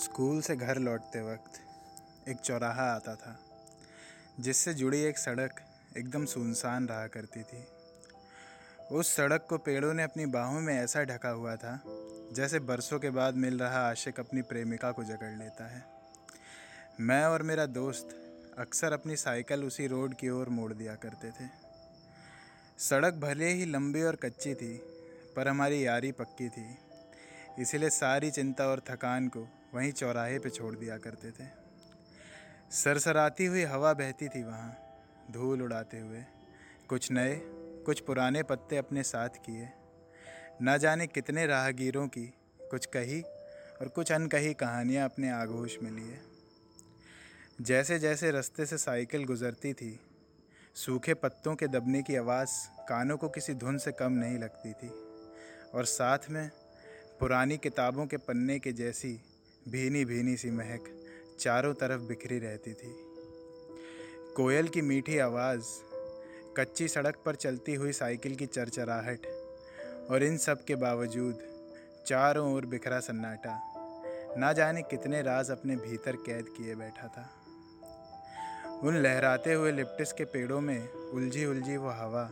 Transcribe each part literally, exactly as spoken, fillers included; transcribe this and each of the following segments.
School से घर लौटते वक्त एक चौराहा आता था जिससे जुड़ी एक सड़क एकदम सुनसान रहा करती थी। उस सड़क को पेड़ों ने अपनी बाहों में ऐसा ढका हुआ था जैसे बरसों के बाद मिल रहा आशिक अपनी प्रेमिका को जकड़ लेता है। मैं और मेरा दोस्त अक्सर अपनी साइकिल उसी रोड की ओर मोड़ दिया करते थे। सड़क भले ही लंबी और कच्ची थी पर हमारी यारी पक्की थी, इसलिए सारी चिंता और थकान को वहीं चौराहे पे छोड़ दिया करते थे। सरसराती हुई हवा बहती थी वहाँ, धूल उड़ाते हुए, कुछ नए कुछ पुराने पत्ते अपने साथ किए। ना जाने कितने राहगीरों की कुछ कही और कुछ अनकही कहानियाँ अपने आगोश में लिए। जैसे जैसे रास्ते से साइकिल गुजरती थी, सूखे पत्तों के दबने की आवाज़ कानों को किसी धुन से कम नहीं लगती थी और साथ में पुरानी किताबों के पन्ने के जैसी भीनी भीनी सी महक चारों तरफ बिखरी रहती थी। कोयल की मीठी आवाज़, कच्ची सड़क पर चलती हुई साइकिल की चरचराहट और इन सब के बावजूद चारों ओर बिखरा सन्नाटा ना जाने कितने राज अपने भीतर कैद किए बैठा था। उन लहराते हुए लिप्टिस के पेड़ों में उलझी उलझी वो हवा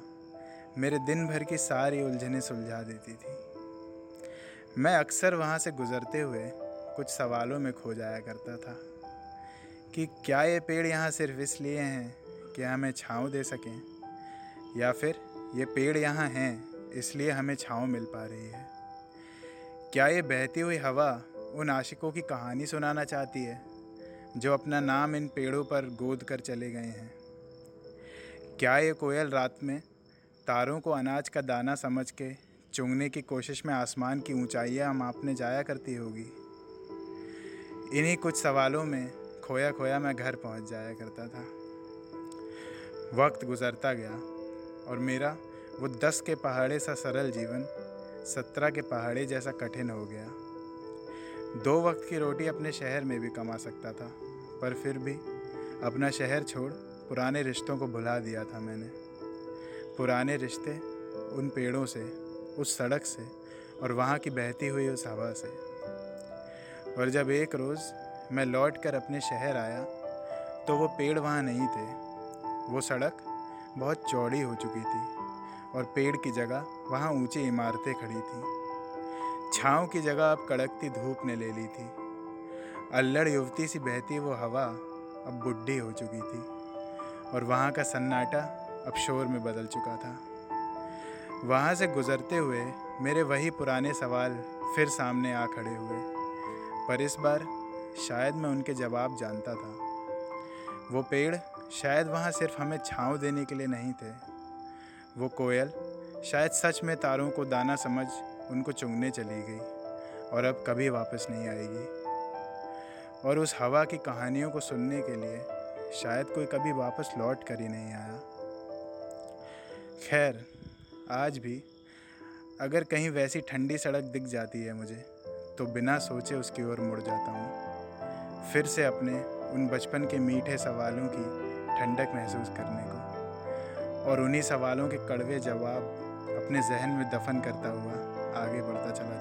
मेरे दिन भर की सारी उलझने सुलझा देती थी। मैं अक्सर वहाँ से गुजरते हुए कुछ सवालों में खो जाया करता था कि क्या ये पेड़ यहाँ सिर्फ इसलिए हैं कि हमें छाँव दे सकें, या फिर ये पेड़ यहाँ हैं इसलिए हमें छाँव मिल पा रही है। क्या ये बहती हुई हवा उन आशिकों की कहानी सुनाना चाहती है जो अपना नाम इन पेड़ों पर गोद कर चले गए हैं। क्या ये कोयल रात में तारों को अनाज का दाना समझ के चुंगने की कोशिश में आसमान की ऊंचाइयां मापने जाया करती होगी। इन्हीं कुछ सवालों में खोया खोया मैं घर पहुंच जाया करता था। वक्त गुजरता गया और मेरा वो दस के पहाड़े सा सरल जीवन सत्रह के पहाड़े जैसा कठिन हो गया। दो वक्त की रोटी अपने शहर में भी कमा सकता था पर फिर भी अपना शहर छोड़ पुराने रिश्तों को भुला दिया था मैंने। पुराने रिश्ते उन पेड़ों से, उस सड़क से और वहाँ की बहती हुई उस हवा से। और जब एक रोज़ मैं लौट कर अपने शहर आया तो वो पेड़ वहाँ नहीं थे। वो सड़क बहुत चौड़ी हो चुकी थी और पेड़ की जगह वहाँ ऊंची इमारतें खड़ी थीं। छाँव की जगह अब कड़कती धूप ने ले ली थी। अल्लड़ युवती सी बहती वो हवा अब बुढ़ी हो चुकी थी और वहाँ का सन्नाटा अब शोर में बदल चुका था। वहाँ से गुजरते हुए मेरे वही पुराने सवाल फिर सामने आ खड़े हुए, पर इस बार शायद मैं उनके जवाब जानता था। वो पेड़ शायद वहाँ सिर्फ हमें छाँव देने के लिए नहीं थे। वो कोयल शायद सच में तारों को दाना समझ उनको चुंगने चली गई और अब कभी वापस नहीं आएगी। और उस हवा की कहानियों को सुनने के लिए शायद कोई कभी वापस लौट कर ही नहीं आया। खैर, आज भी अगर कहीं वैसी ठंडी सड़क दिख जाती है मुझे तो बिना सोचे उसकी ओर मुड़ जाता हूँ, फिर से अपने उन बचपन के मीठे सवालों की ठंडक महसूस करने को और उन्हीं सवालों के कड़वे जवाब अपने जहन में दफन करता हुआ आगे बढ़ता चला।